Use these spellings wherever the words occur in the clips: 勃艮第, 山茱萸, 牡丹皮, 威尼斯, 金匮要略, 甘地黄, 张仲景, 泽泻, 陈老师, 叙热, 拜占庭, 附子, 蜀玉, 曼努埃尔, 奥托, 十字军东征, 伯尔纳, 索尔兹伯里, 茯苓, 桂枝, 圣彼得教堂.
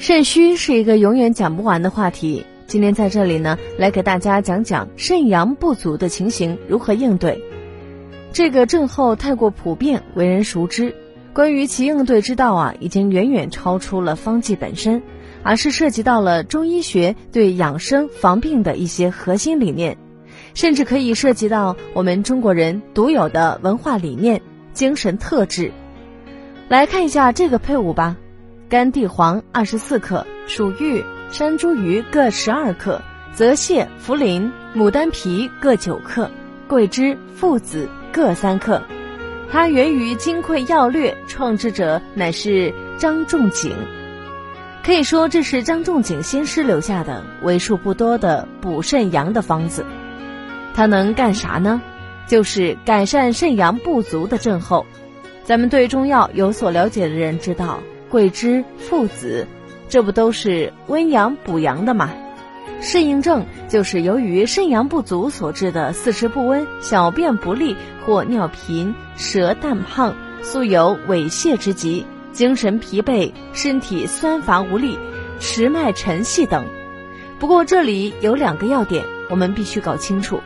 肾虚是一个永远讲不完的话题，今天在这里呢，来给大家讲讲肾阳不足的情形如何应对。这个症候太过普遍，为人熟知，关于其应对之道啊，已经远远超出了方剂本身，而是涉及到了中医学对养生防病的一些核心理念，甚至可以涉及到我们中国人独有的文化理念、精神特质。来看一下这个配伍吧：甘地黄24克，蜀玉、山茱萸各12克，泽泻、茯苓、牡丹皮各9克，桂枝、附子各3克。它源于《金匮要略》，创制者乃是张仲景。可以说这是张仲景先师留下的为数不多的补肾阳的方子。它能干啥呢？就是改善肾阳不足的症候。咱们对中药有所了解的人知道，桂枝、附子，这不都是温阳补阳的吗？肾阴症就是由于肾阳不足所致的四肢不温、小便不利或尿频、舌淡胖，素有痿泄之疾，精神疲惫、身体酸乏无力、迟脉沉细等。不过这里有2个要点，我们必须搞清楚。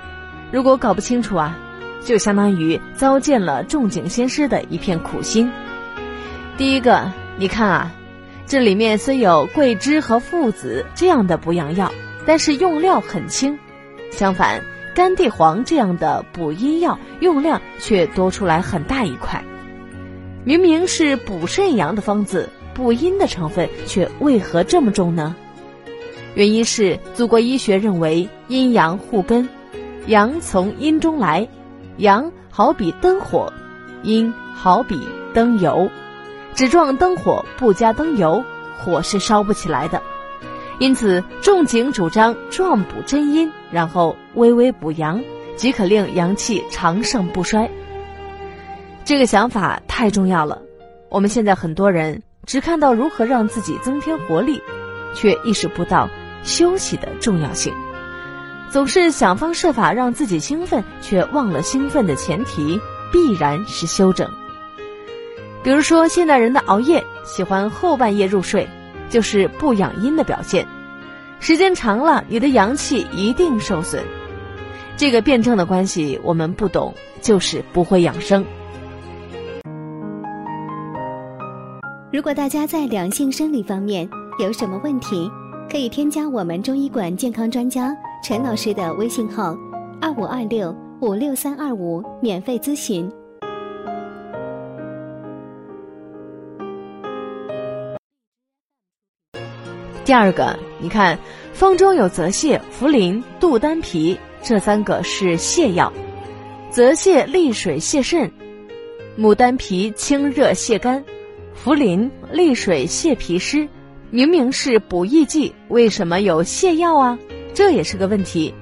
如果搞不清楚啊，就相当于糟践了仲景先师的一片苦心。第一个，你看啊，这里面虽有桂枝和附子这样的补阳药，但是用料很轻。相反，甘地黄这样的补阴药用量却多出来很大一块。明明是补肾阳的方子，补阴的成分却为何这么重呢？原因是祖国医学认为阴阳互根，阳从阴中来，阳好比灯火，阴好比灯油，只撞灯火不加灯油，火是烧不起来的。因此仲景主张壮补真阴，然后微微补阳，即可令阳气长盛不衰。这个想法太重要了。我们现在很多人只看到如何让自己增添活力，却意识不到休息的重要性，总是想方设法让自己兴奋，却忘了兴奋的前提必然是休整。比如说现代人的熬夜，喜欢后半夜入睡，就是不养阴的表现。时间长了，你的阳气一定受损。这个辩证的关系我们不懂，就是不会养生。如果大家在两性生理方面有什么问题，可以添加我们中医馆健康专家陈老师的微信号2526563325免费咨询。第二个，你看，方中有泽泻、茯苓、杜丹皮，这3个是泻药。泽泻利水泻肾，牡丹皮清热泻肝，茯苓利水泻脾湿。明明是补益剂，为什么有泻药啊？这也是个问题。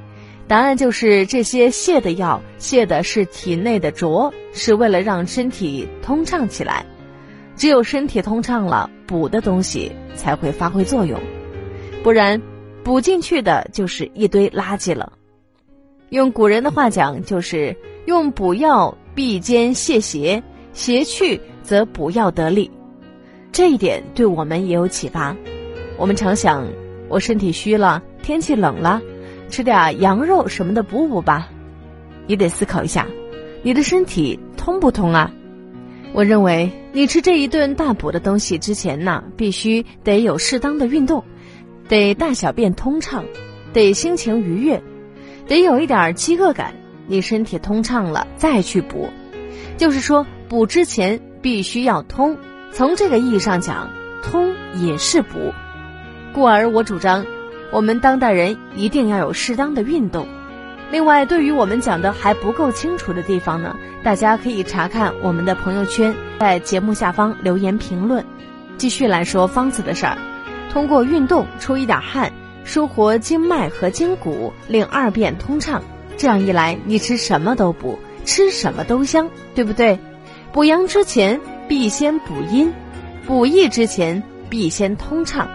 答案就是这些泻的药，泻的是体内的浊，是为了让身体通畅起来。只有身体通畅了，补的东西才会发挥作用，不然补进去的就是一堆垃圾了。用古人的话讲，就是用补药必兼泻邪，邪去则补药得力。这一点对我们也有启发。我们常想，我身体虚了，天气冷了，吃点羊肉什么的补补吧。你得思考一下，你的身体通不通啊？我认为你吃这一顿大补的东西之前呢，必须得有适当的运动，得大小便通畅，得心情愉悦，得有一点饥饿感，你身体通畅了再去补。就是说补之前必须要通，从这个意义上讲，通也是补。故而我主张我们当代人一定要有适当的运动。另外，对于我们讲的还不够清楚的地方呢，大家可以查看我们的朋友圈，在节目下方留言评论。继续来说方子的事儿，通过运动出一点汗，舒活经脉和筋骨，令二便通畅。这样一来，你吃什么都补，吃什么都香，对不对？补阳之前必先补阴，补益之前必先通畅，